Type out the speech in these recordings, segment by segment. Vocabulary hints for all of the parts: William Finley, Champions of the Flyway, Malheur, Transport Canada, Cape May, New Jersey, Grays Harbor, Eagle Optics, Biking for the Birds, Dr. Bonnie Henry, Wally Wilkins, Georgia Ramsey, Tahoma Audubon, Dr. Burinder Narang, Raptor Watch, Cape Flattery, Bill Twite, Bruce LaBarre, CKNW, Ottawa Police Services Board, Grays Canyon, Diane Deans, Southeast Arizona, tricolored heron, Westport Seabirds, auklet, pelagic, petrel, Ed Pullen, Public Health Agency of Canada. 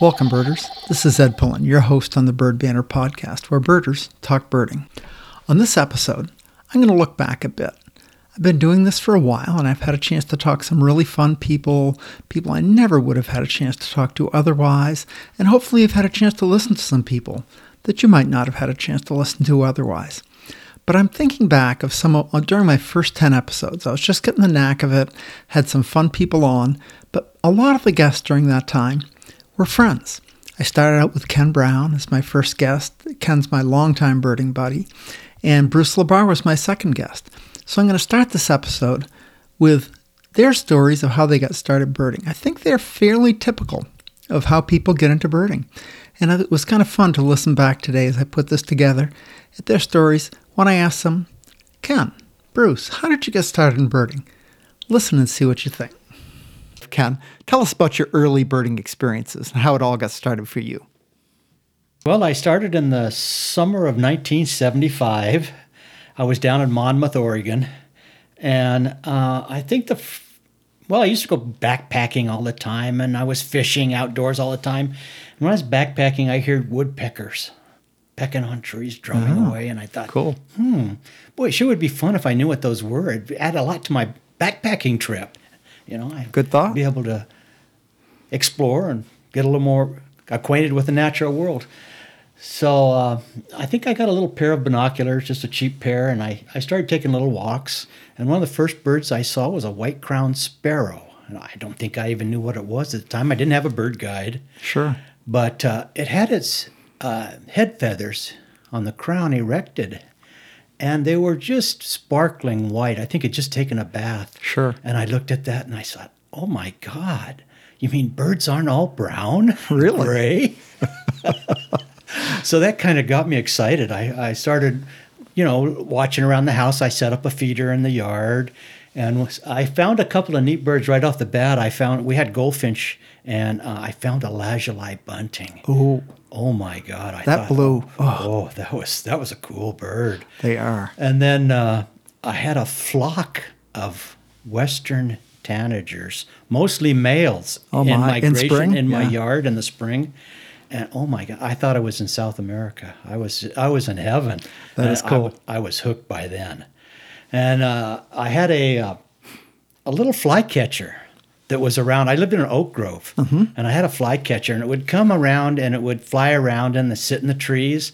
Welcome, birders. This is Ed Pullen, your host on the Bird Banner Podcast, where birders talk birding. On this episode, I'm going to look back a bit. I've been doing this for a while, and I've had a chance to talk to some really fun people I never would have had a chance to talk to otherwise, and hopefully you've had a chance to listen to some people that you might not have had a chance to listen to otherwise. But I'm thinking back of during my first 10 episodes. I was just getting the knack of it, had some fun people on, but a lot of the guests during that time were friends. I started out with Ken Brown as my first guest. Ken's my longtime birding buddy, and Bruce LaBarre was my second guest. So I'm going to start this episode with their stories of how they got started birding. I think they're fairly typical of how people get into birding. And it was kind of fun to listen back today as I put this together at their stories when I asked them, Ken, Bruce, how did you get started in birding? Listen and see what you think. Ken, tell us about your early birding experiences and how it all got started for you. Well, I started in the summer of 1975. I was down in Monmouth, Oregon, and I used to go backpacking all the time, and I was fishing outdoors all the time. And when I was backpacking, I heard woodpeckers pecking on trees, drumming away, and I thought, cool. Boy, it sure would be fun if I knew what those were. It'd add a lot to my backpacking trip. You know, I'd be able to explore and get a little more acquainted with the natural world. So I think I got a little pair of binoculars, just a cheap pair, and I started taking little walks. And one of the first birds I saw was a white-crowned sparrow. And I don't think I even knew what it was at the time. I didn't have a bird guide. Sure. But it had its head feathers on the crown erected, and they were just sparkling white. I think it had just taken a bath. Sure. And I looked at that, and I thought, oh, my God. You mean birds aren't all brown? Really? Gray? So that kind of got me excited. I started, watching around the house. I set up a feeder in the yard, and I found a couple of neat birds right off the bat. We had goldfinch, and I found a lazuli bunting. Oh my God! That blew. Oh, that was a cool bird. They are. And then I had a flock of western tanagers, mostly males, in my yard in the spring. And oh my God, I thought I was in South America. I was in heaven. That is cool. I was hooked by then. And I had a little flycatcher that was around. I lived in an oak grove, and I had a flycatcher, and it would come around and it would fly around and sit in the trees.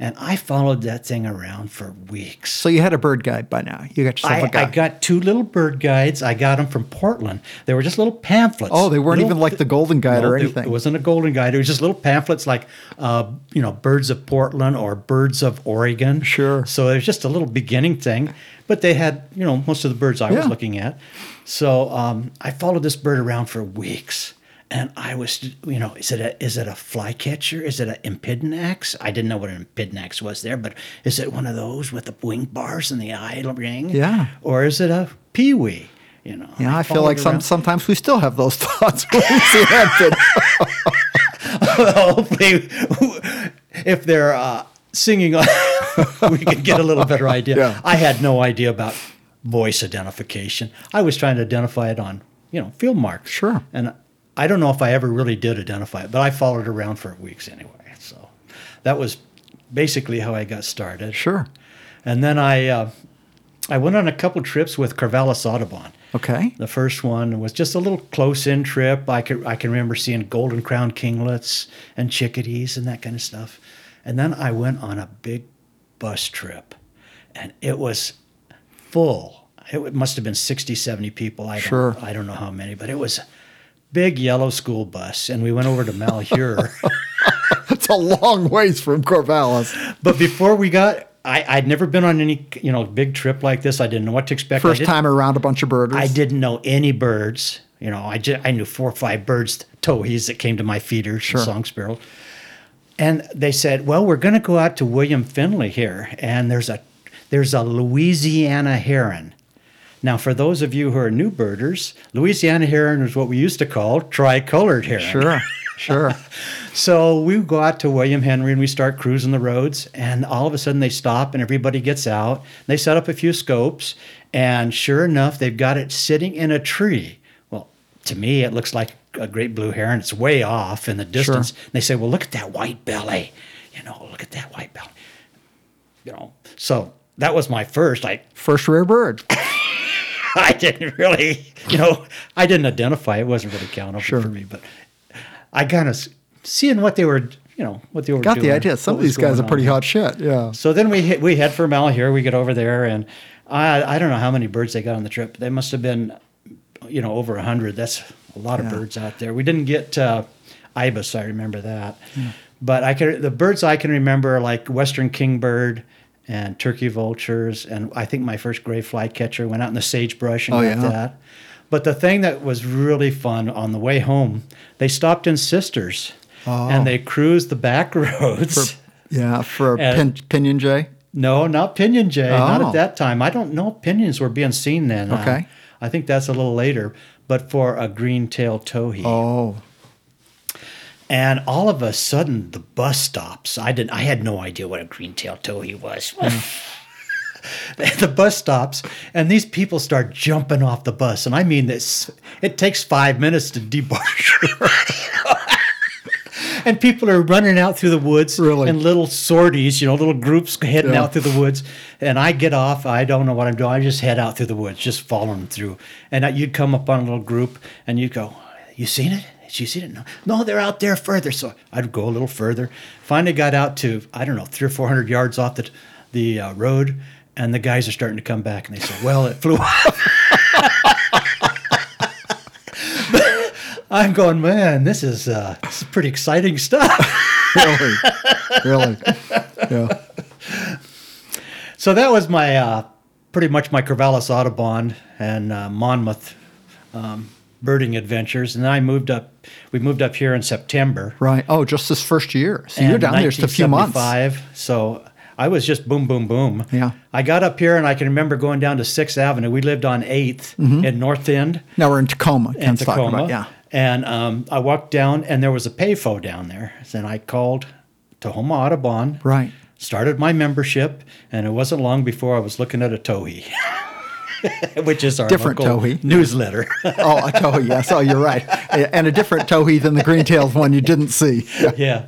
And I followed that thing around for weeks. So you had a bird guide by now. You got yourself a guide. I got two little bird guides. I got them from Portland. They were just little pamphlets. Oh, they weren't even like the Golden Guide or anything. It wasn't a Golden Guide. It was just little pamphlets like, Birds of Portland or Birds of Oregon. Sure. So it was just a little beginning thing. But they had, most of the birds I was looking at. So I followed this bird around for weeks. And I was, is it a flycatcher? Is it an Impidnax? I didn't know what an Impidnax was there, but is it one of those with the wing bars and the eye ring? Yeah. Or is it a peewee? Yeah, I feel like sometimes we still have those thoughts when we see that. Well, hopefully, if they're singing, we can get a little better idea. Yeah. I had no idea about voice identification. I was trying to identify it on, field marks. Sure. And I don't know if I ever really did identify it, but I followed around for weeks anyway. So that was basically how I got started. Sure. And then I went on a couple trips with Corvallis Audubon. Okay. The first one was just a little close-in trip. I can remember seeing golden-crowned kinglets and chickadees and that kind of stuff. And then I went on a big bus trip, and it was full. It must have been 60, 70 people. I don't know how many, but it was big yellow school bus, and we went over to Malheur. It's a long ways from Corvallis. But before we got, I'd never been on any big trip like this. I didn't know what to expect. First time around a bunch of birders. I didn't know any birds. I knew 4 or 5 birds, towhees that came to my feeders, and song sparrows. And they said, well, we're going to go out to William Finley here, and there's a Louisiana heron. Now, for those of you who are new birders, Louisiana heron is what we used to call tricolored heron. Sure. So we go out to William Henry, and we start cruising the roads, and all of a sudden they stop, and everybody gets out. They set up a few scopes, and sure enough, they've got it sitting in a tree. Well, to me, it looks like a great blue heron. It's way off in the distance. Sure. And they say, well, look at that white belly. You know, look at that white belly. You know, so that was my first, like... First rare bird. I didn't really, you know, I didn't identify. It wasn't really countable for me, but I kind of seeing what they were, you know, what they were doing. Got the idea. Some of these guys are pretty hot shit. Yeah. So then we head for Malheur. We get over there, and I don't know how many birds they got on the trip. They must have been, you know, over 100. That's a lot of birds out there. We didn't get ibis. I remember that, but the birds I can remember, like western kingbird and turkey vultures, and I think my first gray flycatcher went out in the sagebrush and got that. But the thing that was really fun on the way home, they stopped in Sisters, and they cruised the back roads. Pinion jay? No, not pinion jay, not at that time. I don't know if pinions were being seen then. Okay. I think that's a little later, but for a green-tailed towhee. Oh. And all of a sudden, the bus stops. I had no idea what a green-tailed towhee was. The bus stops, and these people start jumping off the bus. And I mean, this, it takes 5 minutes to debark. And people are running out through the woods in little sorties, you know, little groups heading out through the woods. And I get off. I don't know what I'm doing. I just head out through the woods, just following through. And you'd come upon a little group, and you'd go, you seen it? Did you see it? No, they're out there further. So I'd go a little further. Finally got out to, I don't know, 300 or 400 yards off the road, and the guys are starting to come back, and they say, well, it flew off. I'm going, man, this is pretty exciting stuff. Really? Yeah. So that was my, pretty much my Corvallis Audubon and Monmouth birding adventures, and then we moved up here in September. Right. Oh, just this first year. So you're down there just a few months. So I was just boom, boom, boom. Yeah. I got up here, and I can remember going down to 6th Avenue. We lived on 8th in North End. Now we're in Tahoma. Ken's talking about, yeah. And I walked down, and there was a payphone down there. Then I called Tahoma Audubon. Right. Started my membership, and it wasn't long before I was looking at a towhee. Which is our different towhee newsletter. A towhee, yes. Oh, you're right. And a different towhee than the green-tailed one you didn't see. Yeah.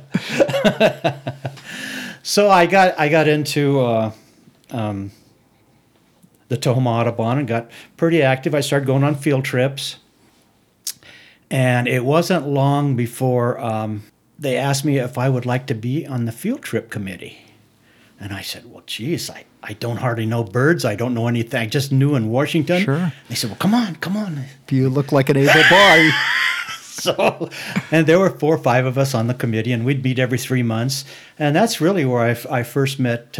So I got into the Tahoma Audubon and got pretty active. I started going on field trips. And it wasn't long before they asked me if I would like to be on the field trip committee. And I said, well, geez, I don't hardly know birds. I don't know anything. I just knew in Washington. Sure. They said, well, come on. Do you look like an able boy? So, and there were 4 or 5 of us on the committee, and we'd meet every 3 months. And that's really where I first met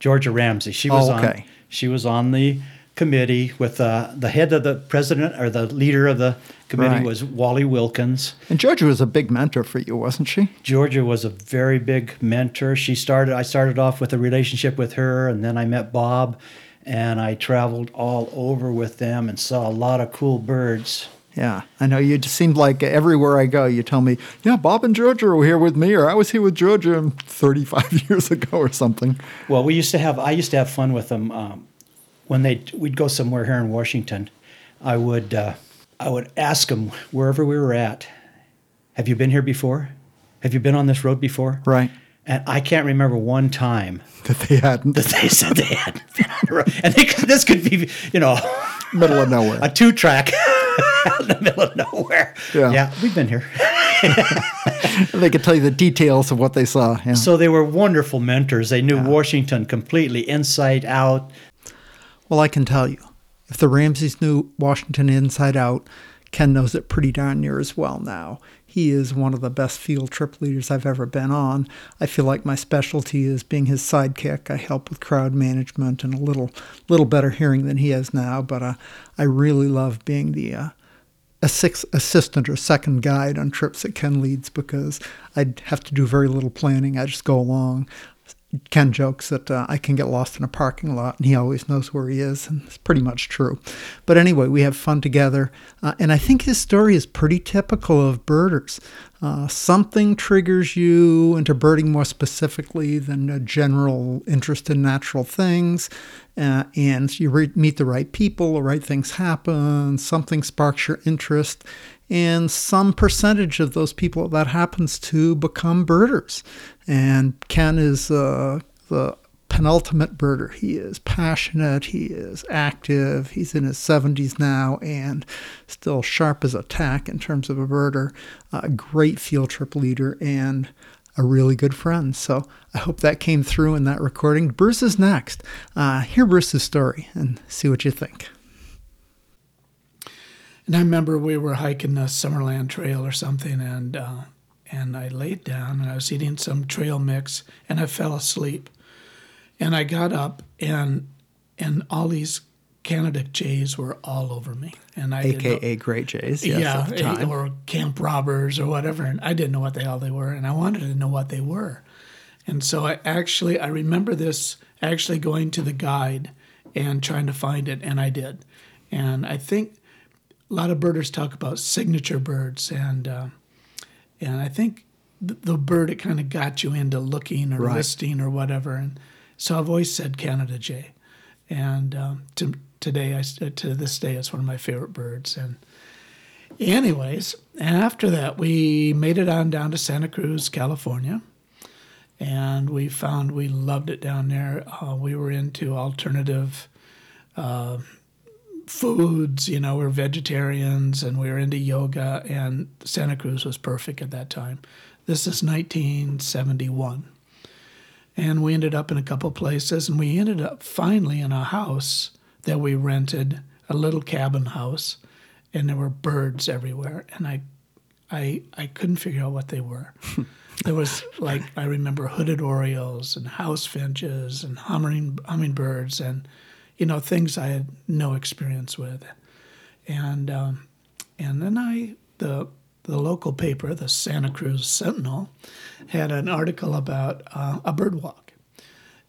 Georgia Ramsey. She was on the committee with the head of the president, or the leader of the committee was Wally Wilkins. And Georgia was a big mentor for you, wasn't she? Georgia was a very big mentor. I started off with a relationship with her, and then I met Bob, and I traveled all over with them and saw a lot of cool birds. Yeah, I know. You just seemed like everywhere I go, you tell me, yeah, Bob and Georgia were here with me, or I was here with Georgia 35 years ago or something. Well, I used to have fun with them. When we'd go somewhere here in Washington, I would ask them wherever we were at, have you been here before? Have you been on this road before? Right. And I can't remember one time that they said they hadn't been on the road. And this could be, you know, middle of nowhere, a 2-track out in the middle of nowhere. Yeah, we've been here. They could tell you the details of what they saw. Yeah. So they were wonderful mentors. They knew Washington completely inside out. Well, I can tell you, if the Ramseys knew Washington inside out, Ken knows it pretty darn near as well now. He is one of the best field trip leaders I've ever been on. I feel like my specialty is being his sidekick. I help with crowd management and a little better hearing than he has now, but I really love being the assistant or second guide on trips that Ken leads, because I'd have to do very little planning. I just go along. Ken jokes that I can get lost in a parking lot and he always knows where he is, and it's pretty much true. But anyway, we have fun together, and I think his story is pretty typical of birders. Something triggers you into birding more specifically than a general interest in natural things, and you meet the right people, the right things happen, something sparks your interest, and some percentage of those people that happens to become birders. And Ken is the penultimate birder. He is passionate, he is active, he's in his 70s now and still sharp as a tack in terms of a birder, a great field trip leader, and a really good friend. So I hope that came through in that recording. Bruce is next. Hear Bruce's story and see what you think. And I remember we were hiking the Summerland Trail or something, and I laid down, and I was eating some trail mix, and I fell asleep. And I got up, and all these Canada jays were all over me. And I AKA Great Jays, yes, yeah, at the time. Or camp robbers or whatever, and I didn't know what the hell they were, and I wanted to know what they were. And so I remember this, actually going to the guide and trying to find it, and I did. And I think a lot of birders talk about signature birds, and I think the bird that kind of got you into looking or listing or whatever. And so I've always said Canada jay, and to this day it's one of my favorite birds. And anyways, after that we made it on down to Santa Cruz, California, and we found we loved it down there. We were into alternative foods, we're vegetarians, and we were into yoga, and Santa Cruz was perfect at that time. This is 1971. And we ended up in a couple places, and we ended up finally in a house that we rented, a little cabin house, and there were birds everywhere, and I couldn't figure out what they were. There was, I remember hooded orioles and house finches and hummingbirds and things I had no experience with. And then the local paper, the Santa Cruz Sentinel, had an article about a bird walk,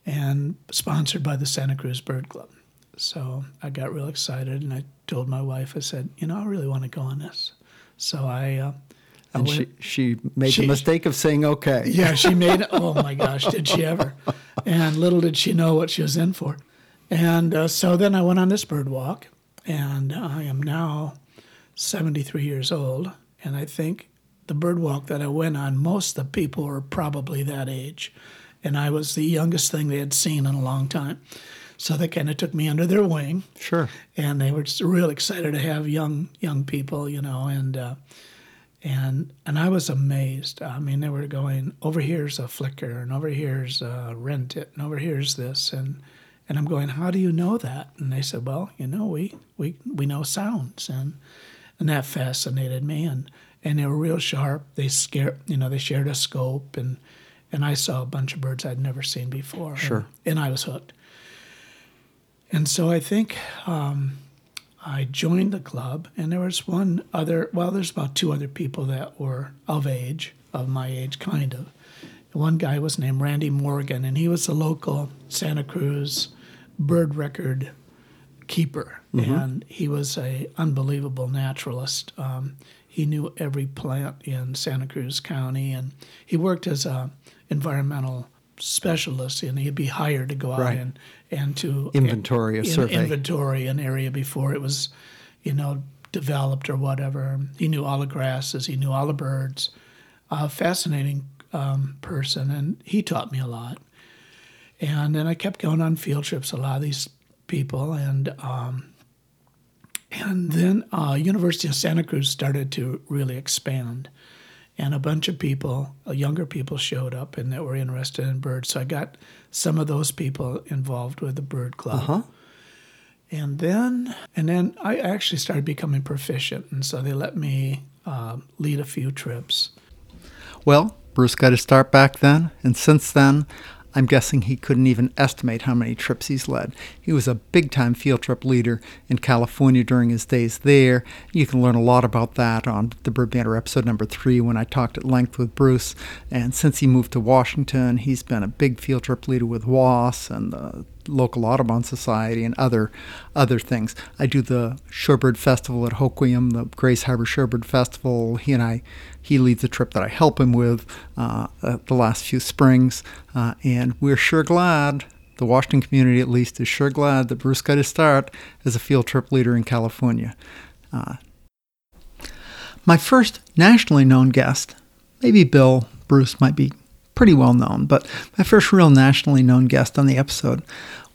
and sponsored by the Santa Cruz Bird Club. So I got real excited, and I told my wife, I said, I really want to go on this. So I went. She made the mistake of saying okay. Yeah, she made it. Oh, my gosh, did she ever. And little did she know what she was in for. And so then I went on this bird walk, and I am now 73 years old, and I think the bird walk that I went on, most of the people were probably that age, and I was the youngest thing they had seen in a long time. So they kind of took me under their wing. Sure. And they were just real excited to have young people, and I was amazed. I mean, they were going, over here's a flicker, and over here's a rentit, and over here's this, and I'm going, how do you know that? And they said, well, we know sounds. And that fascinated me. And they were real sharp. They shared a scope. And I saw a bunch of birds I'd never seen before. Sure. And I was hooked. And so I think I joined the club. And there was there's about two other people that were of my age, kind of. One guy was named Randy Morgan, and he was the local Santa Cruz bird record keeper, mm-hmm. and he was an unbelievable naturalist. He knew every plant in Santa Cruz County, and he worked as an environmental specialist, and he'd be hired to go out and to inventory an area before it was, developed or whatever. He knew all the grasses, he knew all the birds. Fascinating person, and he taught me a lot. And then I kept going on field trips, a lot of these people, and then University of Santa Cruz started to really expand, and a bunch of people, younger people, showed up and that were interested in birds. So I got some of those people involved with the bird club. Uh-huh. And then I actually started becoming proficient, and so they let me lead a few trips. Well, Bruce got his start back then, and since then I'm guessing he couldn't even estimate how many trips he's led. He was a big-time field trip leader in California during his days there. You can learn a lot about that on the Bird Banner episode number 3 when I talked at length with Bruce. And since he moved to Washington, he's been a big field trip leader with WAS and the local Audubon Society and other things. I do the Shorebird Festival at Hoquiam, the Grays Harbor Shorebird Festival. He leads a trip that I help him with the last few springs. And we're sure glad, the Washington community at least, is sure glad that Bruce got his start as a field trip leader in California. My first nationally known guest, maybe Bill, Bruce might be pretty well known, but my first real nationally known guest on the episode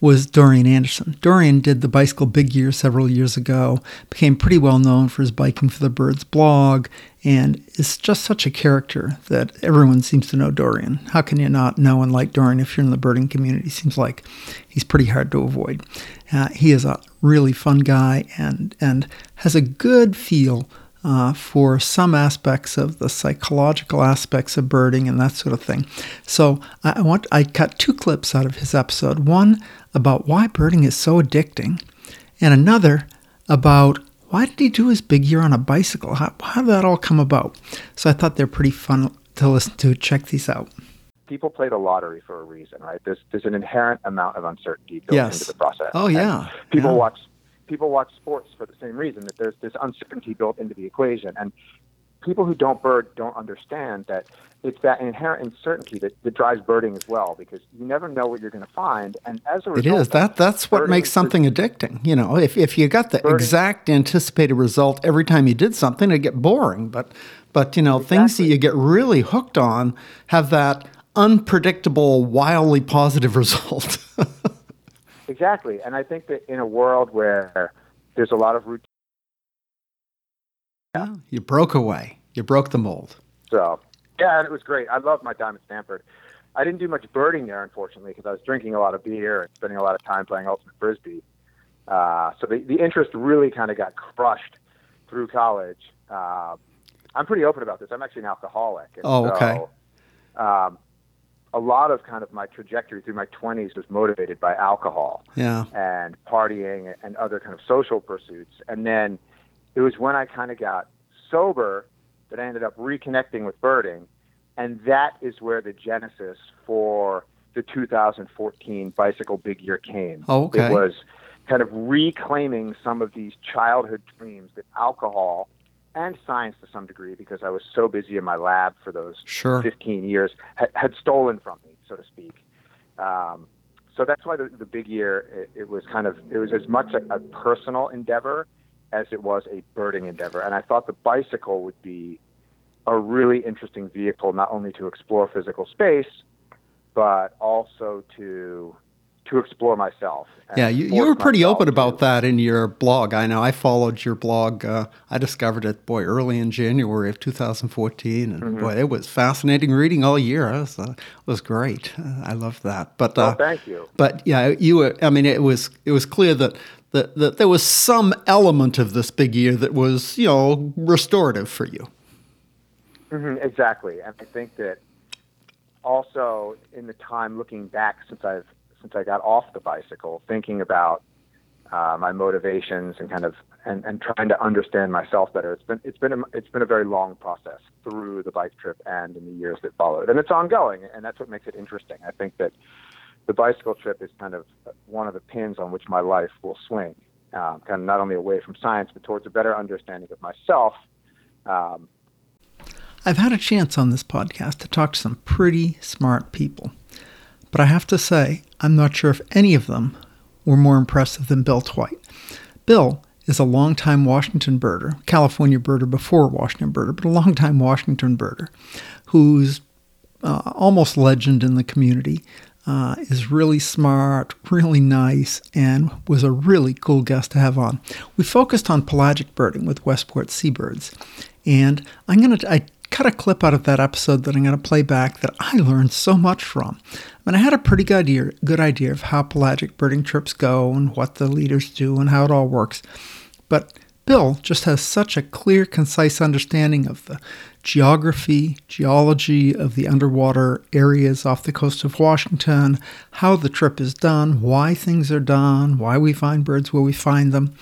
was Dorian Anderson. Dorian did the Bicycle Big Year several years ago, became pretty well known for his Biking for the Birds blog, and is just such a character that everyone seems to know Dorian. How can you not know and like Dorian if you're in the birding community? Seems like he's pretty hard to avoid. He is a really fun guy and has a good feel for some aspects of the psychological aspects of birding and that sort of thing. So I cut two clips out of his episode, one about why birding is so addicting, and another about why did he do his big year on a bicycle? How did that all come about? So I thought they're pretty fun to listen to. Check these out. People play the lottery for a reason, right? There's an inherent amount of uncertainty built into the process. Oh, yeah. And people watch sports for the same reason, that there's this uncertainty built into the equation. And people who don't bird don't understand that it's that inherent uncertainty that drives birding as well, because you never know what you're going to find. And as a result... It is. That's what makes something addicting. You know, if you got the exact anticipated result every time you did something, it'd get boring. But you know, things that you get really hooked on have that unpredictable, wildly positive result. Exactly. And I think that in a world where there's a lot of routine. Yeah, you broke away. You broke the mold. So, yeah, and it was great. I loved my time at Stanford. I didn't do much birding there, unfortunately, because I was drinking a lot of beer and spending a lot of time playing ultimate frisbee. So the interest really kind of got crushed through college. I'm pretty open about this. I'm actually an alcoholic. And a lot of kind of my trajectory through my 20s was motivated by alcohol and partying and other kind of social pursuits. And then it was when I kind of got sober that I ended up reconnecting with birding. And that is where the genesis for the 2014 Bicycle Big Year came. Oh, okay. It was kind of reclaiming some of these childhood dreams that alcohol and science to some degree, because I was so busy in my lab for those 15 years, had stolen from me, so to speak. So that's why the big year, it was as much a personal endeavor as it was a birding endeavor. And I thought the bicycle would be a really interesting vehicle, not only to explore physical space, but also to explore myself. Yeah, you were pretty open about that in your blog. I know I followed your blog. I discovered it, early in January of 2014. And it was fascinating reading all year. It was great. I loved that. But thank you. But yeah, it was clear that there was some element of this big year that was, you know, restorative for you. Mm-hmm, exactly. And I think that also in the time looking back since I got off the bicycle, thinking about my motivations and kind of and trying to understand myself better, it's been a very long process through the bike trip and in the years that followed, and it's ongoing, and that's what makes it interesting. I think that the bicycle trip is kind of one of the pins on which my life will swing, kind of not only away from science but towards a better understanding of myself. I've had a chance on this podcast to talk to some pretty smart people. But I have to say, I'm not sure if any of them were more impressive than Bill Twite. Bill is a longtime Washington birder, California birder before Washington birder, but a longtime Washington birder who's almost legend in the community, is really smart, really nice, and was a really cool guest to have on. We focused on pelagic birding with Westport Seabirds, and I cut a clip out of that episode that I'm going to play back that I learned so much from. I had a pretty good idea of how pelagic birding trips go and what the leaders do and how it all works. But Bill just has such a clear, concise understanding of the geology of the underwater areas off the coast of Washington, how the trip is done, why things are done, why we find birds where we find them.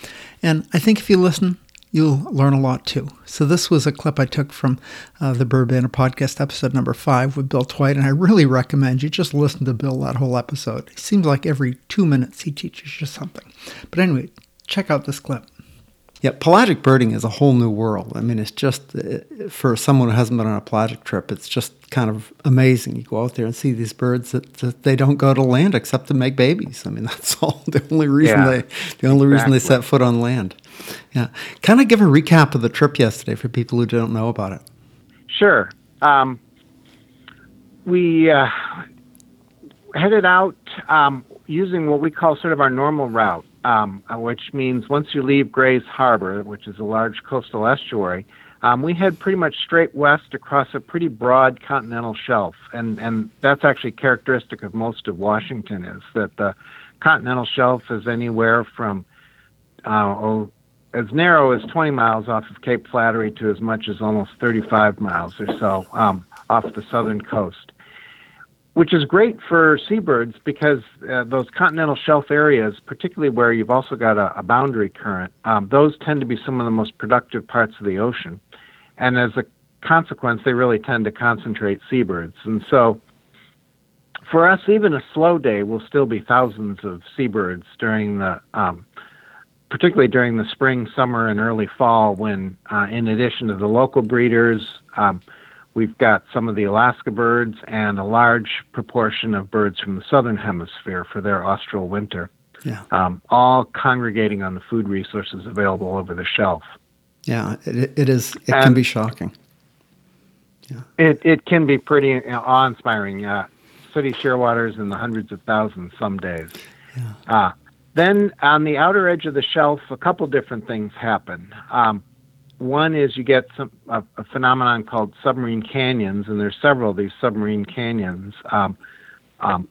And I think if you listen, you'll learn a lot too. So this was a clip I took from the Bird Banner Podcast, episode number 5 with Bill Twite, and I really recommend you just listen to Bill that whole episode. It seems like every 2 minutes he teaches you something. But anyway, check out this clip. Yeah, pelagic birding is a whole new world. I mean, it's just, for someone who hasn't been on a pelagic trip, it's just kind of amazing. You go out there and see these birds that they don't go to land except to make babies. I mean, that's all the only reason reason they set foot on land. Yeah. Kind of give a recap of the trip yesterday for people who don't know about it. Sure. We headed out using what we call sort of our normal route. Which means once you leave Grays Harbor, which is a large coastal estuary, we head pretty much straight west across a pretty broad continental shelf. And that's actually characteristic of most of Washington, is that the continental shelf is anywhere from as narrow as 20 miles off of Cape Flattery to as much as almost 35 miles or so off the southern coast, which is great for seabirds because those continental shelf areas, particularly where you've also got a boundary current, those tend to be some of the most productive parts of the ocean. And as a consequence, they really tend to concentrate seabirds. And so for us, even a slow day will still be thousands of seabirds during the, particularly during the spring, summer, and early fall when, in addition to the local breeders, we've got some of the Alaska birds and a large proportion of birds from the southern hemisphere for their austral winter, all congregating on the food resources available over the shelf. Yeah, it is. It can be shocking. Yeah, it can be pretty awe-inspiring. Sooty shearwaters in the hundreds of thousands some days. Yeah. Then on the outer edge of the shelf, a couple different things happen. One is you get a phenomenon called submarine canyons, and there's several of these submarine canyons that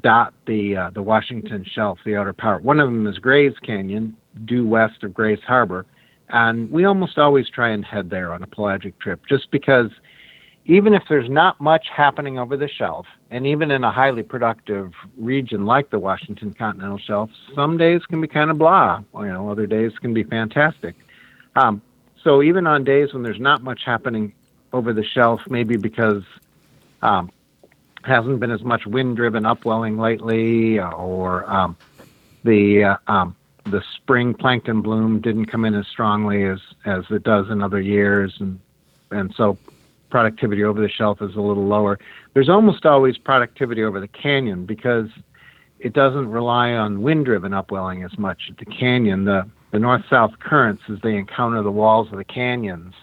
dot the Washington shelf, the outer part. One of them is Grays Canyon, due west of Grays Harbor, and we almost always try and head there on a pelagic trip, just because even if there's not much happening over the shelf, and even in a highly productive region like the Washington continental shelf, some days can be kind of blah, other days can be fantastic. So even on days when there's not much happening over the shelf, maybe because hasn't been as much wind-driven upwelling lately, or the spring plankton bloom didn't come in as strongly as it does in other years, and so productivity over the shelf is a little lower. There's almost always productivity over the canyon because it doesn't rely on wind-driven upwelling as much at the canyon. The north-south currents, as they encounter the walls of the canyons,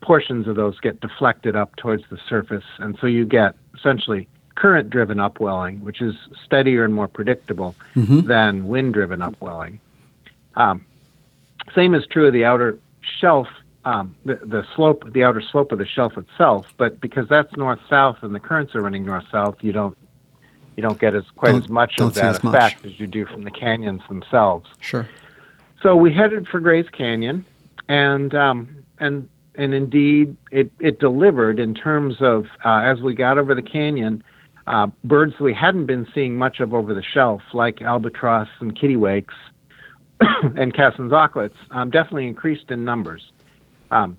portions of those get deflected up towards the surface, and so you get essentially current-driven upwelling, which is steadier and more predictable than wind-driven upwelling. Same is true of the outer shelf, the outer slope of the shelf itself, but because that's north-south and the currents are running north-south, you don't get as much of that effect as you do from the canyons themselves. Sure. So we headed for Grays Canyon, and indeed it delivered in terms of as we got over the canyon, birds we hadn't been seeing much of over the shelf, like albatross and kittiwakes and Cassin's auklets, definitely increased in numbers. And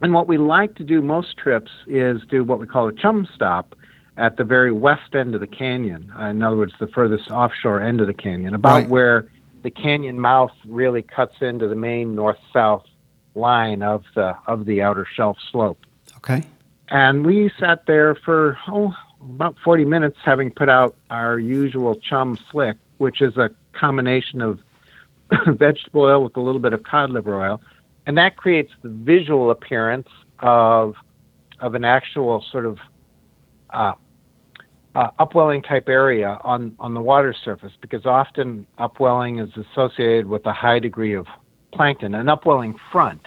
what we like to do most trips is do what we call a chum stop at the very west end of the canyon, in other words, the furthest offshore end of the canyon, where the canyon mouth really cuts into the main north-south line of the outer shelf slope. Okay. And we sat there for about 40 minutes, having put out our usual chum slick, which is a combination of vegetable oil with a little bit of cod liver oil, and that creates the visual appearance of an actual sort of upwelling type area on the water surface, because often upwelling is associated with a high degree of plankton. An upwelling front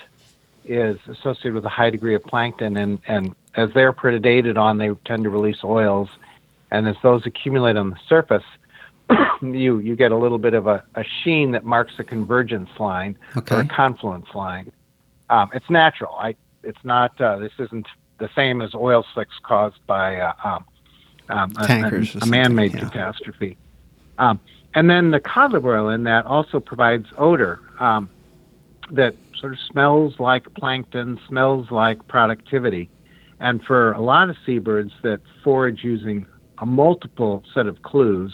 is associated with a high degree of plankton, and as they're predated on, they tend to release oils, and as those accumulate on the surface, you get a little bit of a sheen that marks a convergence line or a confluence line. It's natural. It's not. This isn't the same as oil slicks caused by tankers, a man-made catastrophe. And then the cod oil in that also provides odor that sort of smells like plankton, smells like productivity. And for a lot of seabirds that forage using a multiple set of clues,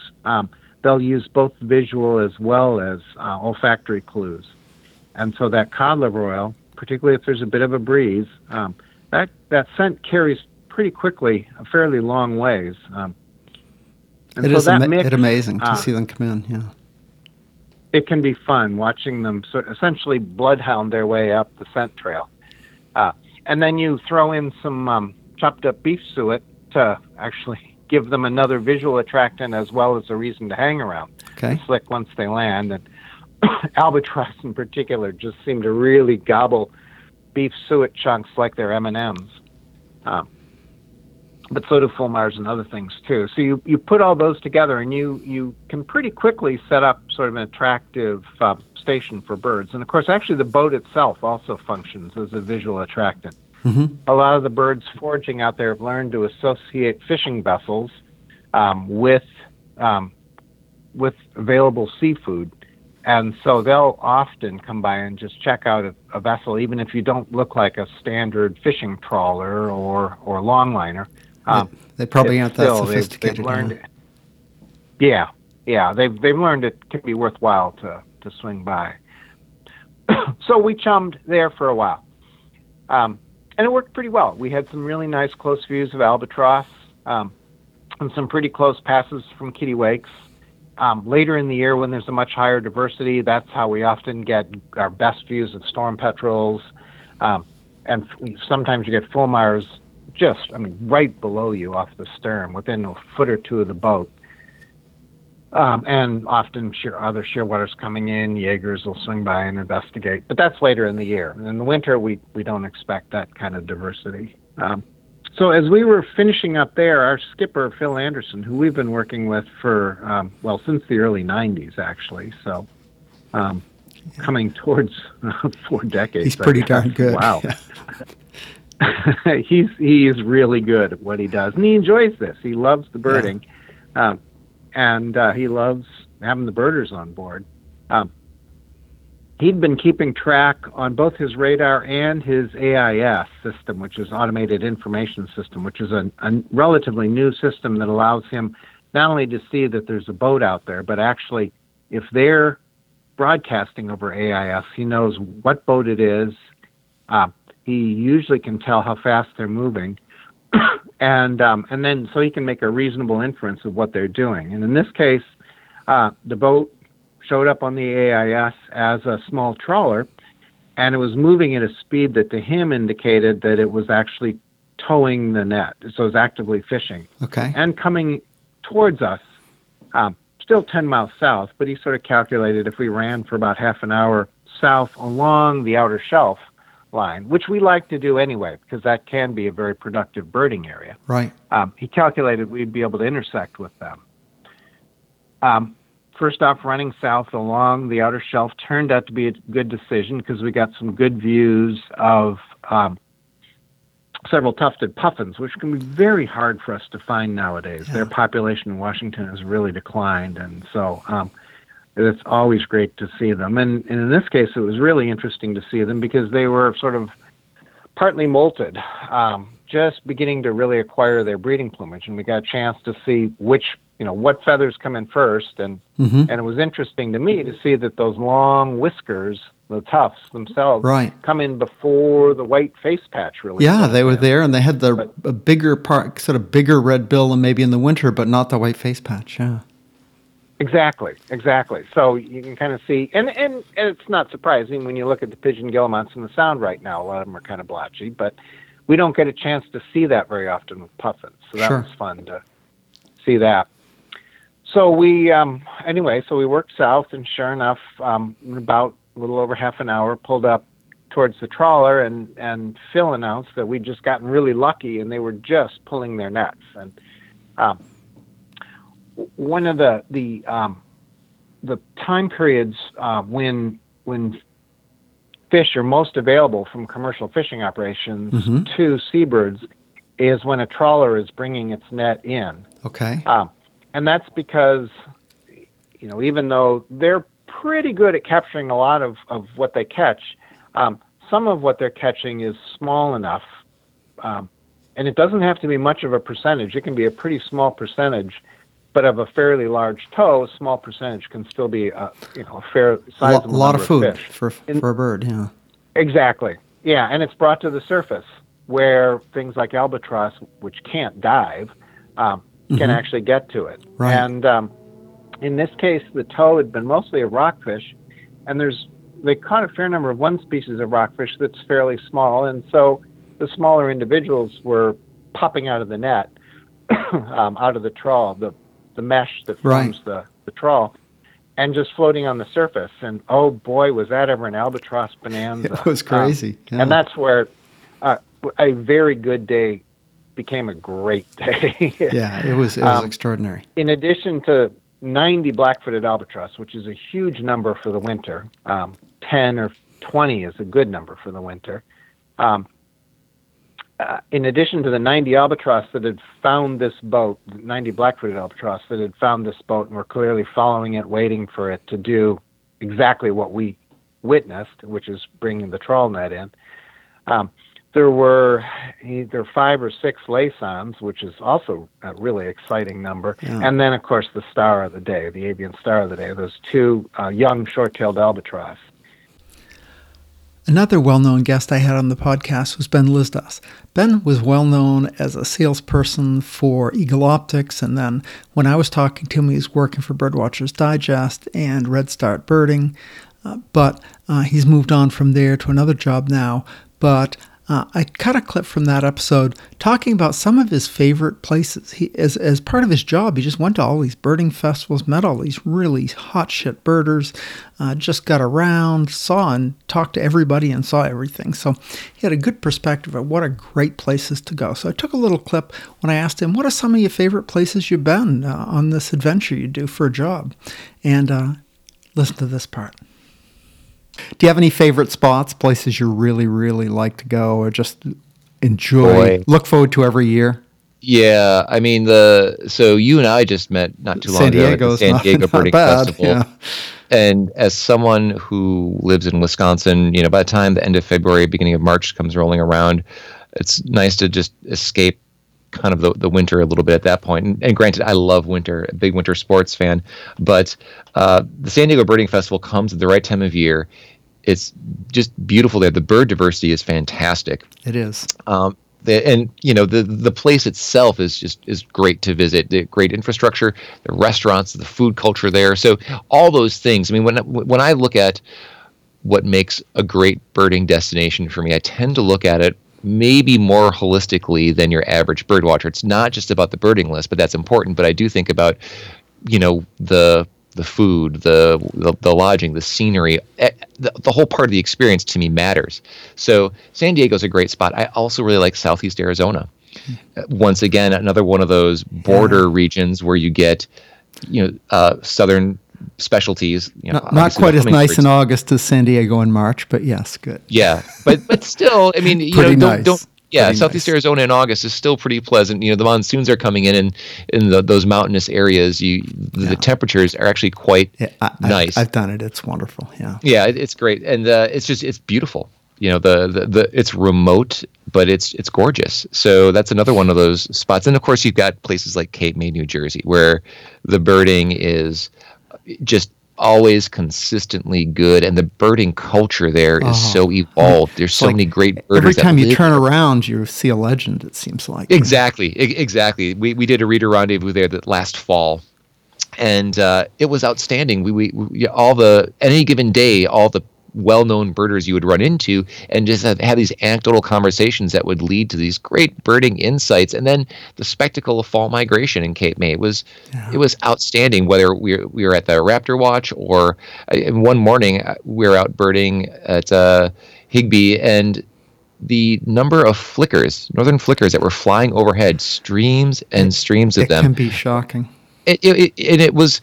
they'll use both visual as well as olfactory clues. And so that cod liver oil, particularly if there's a bit of a breeze, that scent carries pretty quickly a fairly long ways. It's amazing to see them come in, yeah. It can be fun watching them sort of essentially bloodhound their way up the scent trail. And then you throw in some chopped up beef suet to actually give them another visual attractant as well as a reason to hang around. Okay. Slick once they land. And albatross in particular just seem to really gobble beef suet chunks like they're M&Ms. But so do fulmars and other things too. So you put all those together and you can pretty quickly set up sort of an attractive station for birds. And of course, actually the boat itself also functions as a visual attractant. Mm-hmm. A lot of the birds foraging out there have learned to associate fishing vessels with available seafood. And so they'll often come by and just check out a vessel, even if you don't look like a standard fishing trawler or longliner. They probably aren't that sophisticated. They've learned it. Yeah. They've learned it can be worthwhile to swing by. So we chummed there for a while, and it worked pretty well. We had some really nice close views of albatross and some pretty close passes from kitty wakes. Later in the year, when there's a much higher diversity, that's how we often get our best views of storm petrels, and sometimes you get fulmars right below you off the stern, within a foot or two of the boat, and often other shearwaters coming in, Jaegers will swing by and investigate, but that's later in the year. And in the winter, we don't expect that kind of diversity. So as we were finishing up there, our skipper, Phil Anderson, who we've been working with for, since the early 90s, actually. So coming towards 4 decades. He's pretty darn good. Wow. Yeah. He's really good at what he does. And he enjoys this. He loves the birding. Yeah. And he loves having the birders on board. He'd been keeping track on both his radar and his AIS system, which is Automated Information System, which is a relatively new system that allows him not only to see that there's a boat out there, but actually if they're broadcasting over AIS, he knows what boat it is. He usually can tell how fast they're moving. And then so he can make a reasonable inference of what they're doing. And in this case, the boat showed up on the AIS as a small trawler, and it was moving at a speed that to him indicated that it was actually towing the net, so it was actively fishing. Okay. And coming towards us, still 10 miles south, but he sort of calculated if we ran for about half an hour south along the outer shelf line, which we like to do anyway, because that can be a very productive birding area. Right. He calculated we'd be able to intersect with them. First off, running south along the outer shelf turned out to be a good decision because we got some good views of several tufted puffins, which can be very hard for us to find nowadays. Yeah. Their population in Washington has really declined, and so it's always great to see them. And in this case, it was really interesting to see them because they were sort of partly molted, just beginning to really acquire their breeding plumage, and we got a chance to see what feathers come in first, and mm-hmm. and it was interesting to me to see that those long whiskers, the tufts themselves, come in before the white face patch really. Yeah, they were there, and they had a bigger part, sort of bigger red bill, and maybe in the winter, but not the white face patch. Yeah, exactly. So you can kind of see, and it's not surprising when you look at the pigeon guillemots in the Sound right now. A lot of them are kind of blotchy, but we don't get a chance to see that very often with puffins. So that was fun to see that. So we worked south, and sure enough, in about a little over half an hour, pulled up towards the trawler, and Phil announced that we'd just gotten really lucky, and they were just pulling their nets. And one of the time periods when fish are most available from commercial fishing operations to seabirds is when a trawler is bringing its net in. Okay. And that's because, you know, even though they're pretty good at capturing a lot of what they catch, some of what they're catching is small enough, and it doesn't have to be much of a percentage. It can be a pretty small percentage, but of a fairly large tow, a small percentage can still be a fair size. A lot of food for a bird, yeah. Exactly, yeah, and it's brought to the surface where things like albatross, which can't dive, can actually get to it. Right. And in this case, the tow had been mostly a rockfish, and they caught a fair number of one species of rockfish that's fairly small, and so the smaller individuals were popping out of the net, out of the trawl, the mesh that forms the trawl, and just floating on the surface. And oh boy, was that ever an albatross bonanza! It was crazy, yeah. And that's where a very good day became a great day. Yeah, it was extraordinary. In addition to 90 black-footed albatross, which is a huge number for the winter, 10 or 20 is a good number for the winter. In addition to the 90 albatross that had found this boat, 90 black-footed albatross that had found this boat and were clearly following it, waiting for it to do exactly what we witnessed, which is bringing the trawl net in, there were either 5 or 6 lasons, which is also a really exciting number, and then, of course, the star of the day, the avian star of the day, those 2 young short-tailed albatross. Another well-known guest I had on the podcast was Ben Lizdas. Ben was well-known as a salesperson for Eagle Optics, and then when I was talking to him, he was working for Birdwatchers Digest and Red Start Birding, but he's moved on from there to another job now. But I cut a clip from that episode talking about some of his favorite places. He, as part of his job, he just went to all these birding festivals, met all these really hot shit birders, just got around, saw and talked to everybody and saw everything. So he had a good perspective of what are great places to go. So I took a little clip when I asked him, what are some of your favorite places you've been on this adventure you do for a job? And listen to this part. Do you have any favorite spots, places you really, really like to go or just enjoy, look forward to every year? Yeah, I mean, so you and I just met not too long ago at the San Diego Birding Festival. Yeah. And as someone who lives in Wisconsin, you know, by the time the end of February, beginning of March comes rolling around, it's nice to just escape kind of the winter a little bit at that point. And granted, I love winter, a big winter sports fan, but the San Diego Birding Festival comes at the right time of year. It's just beautiful there. The bird diversity is fantastic. It is. And you know, the place itself is great to visit. The great infrastructure, the restaurants, the food culture there. So all those things. I mean, when I look at what makes a great birding destination for me, I tend to look at it maybe more holistically than your average bird watcher. It's not just about the birding list, but that's important. But I do think about, you know, the food, the lodging, the scenery, the whole part of the experience to me matters. So San Diego's a great spot. I also really like Southeast Arizona. Once again, another one of those border regions where you get, you know, southern specialties, you know, not quite as nice in August as San Diego in March, but yes, good. Yeah, but still, I mean, you know, Southeast Arizona in August is still pretty pleasant. You know, the monsoons are coming in, and in those mountainous areas, the temperatures are actually quite nice. I've done it; it's wonderful. Yeah, yeah, it's great, and it's beautiful. You know, it's remote, but it's gorgeous. So that's another one of those spots. And of course, you've got places like Cape May, New Jersey, where the birding is just always consistently good, and the birding culture there is so evolved. There's so many great birders. Every time you turn around, you see a legend, it seems like. Exactly. We did a reader rendezvous there last fall, and it was outstanding. We any given day, all the well-known birders you would run into, and just have these anecdotal conversations that would lead to these great birding insights. And then the spectacle of fall migration in Cape May it was outstanding. Whether we were at the Raptor Watch, or one morning we were out birding at Higby, and the number of northern flickers that were flying overhead, streams and streams of them. It can be shocking. it was,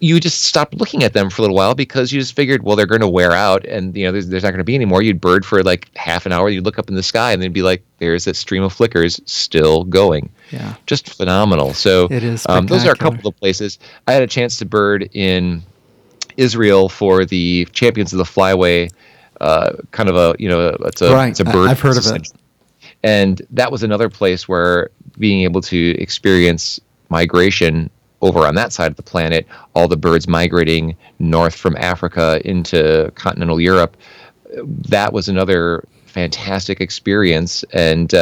you just stopped looking at them for a little while because you just figured, well, they're going to wear out, and you know there's not going to be any more. You'd bird for like half an hour, you'd look up in the sky, and they'd be like, there's that stream of flickers still going. Yeah, just phenomenal. So it is. Those are a couple of places. I had a chance to bird in Israel for the Champions of the Flyway. Kind of a, you know, it's a bird. I've heard of it. And that was another place where being able to experience migration over on that side of the planet, all the birds migrating north from Africa into continental Europe, that was another fantastic experience. And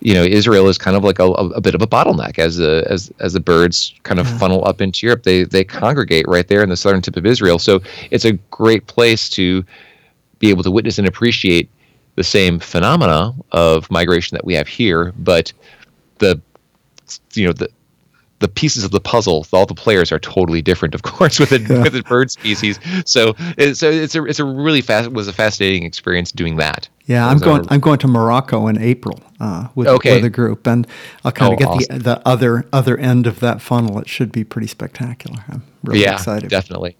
you know, Israel is kind of like a bit of a bottleneck as the birds kind of funnel up into Europe. They congregate right there in the southern tip of Israel, so it's a great place to be able to witness and appreciate the same phenomena of migration that we have here, but the pieces of the puzzle, all the players are totally different, of course, with the bird species. So it was a fascinating experience doing that. Yeah, I'm going to Morocco in April with the group, and I'll kind of get awesome. the other end of that funnel. It should be pretty spectacular. I'm really excited. Definitely.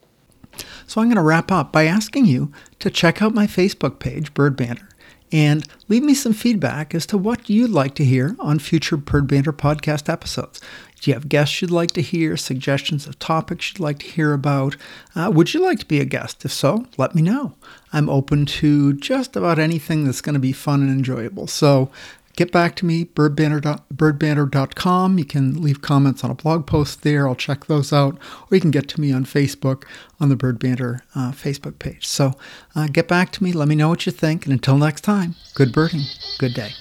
So I'm going to wrap up by asking you to check out my Facebook page, Bird Banner, and leave me some feedback as to what you'd like to hear on future Bird Banner podcast episodes. Do you have guests you'd like to hear, suggestions of topics you'd like to hear about? Would you like to be a guest? If so, let me know. I'm open to just about anything that's going to be fun and enjoyable. So get back to me, birdbanner.com. You can leave comments on a blog post there. I'll check those out. Or you can get to me on Facebook, on the Bird Banner Facebook page. So get back to me. Let me know what you think. And until next time, good birding, good day.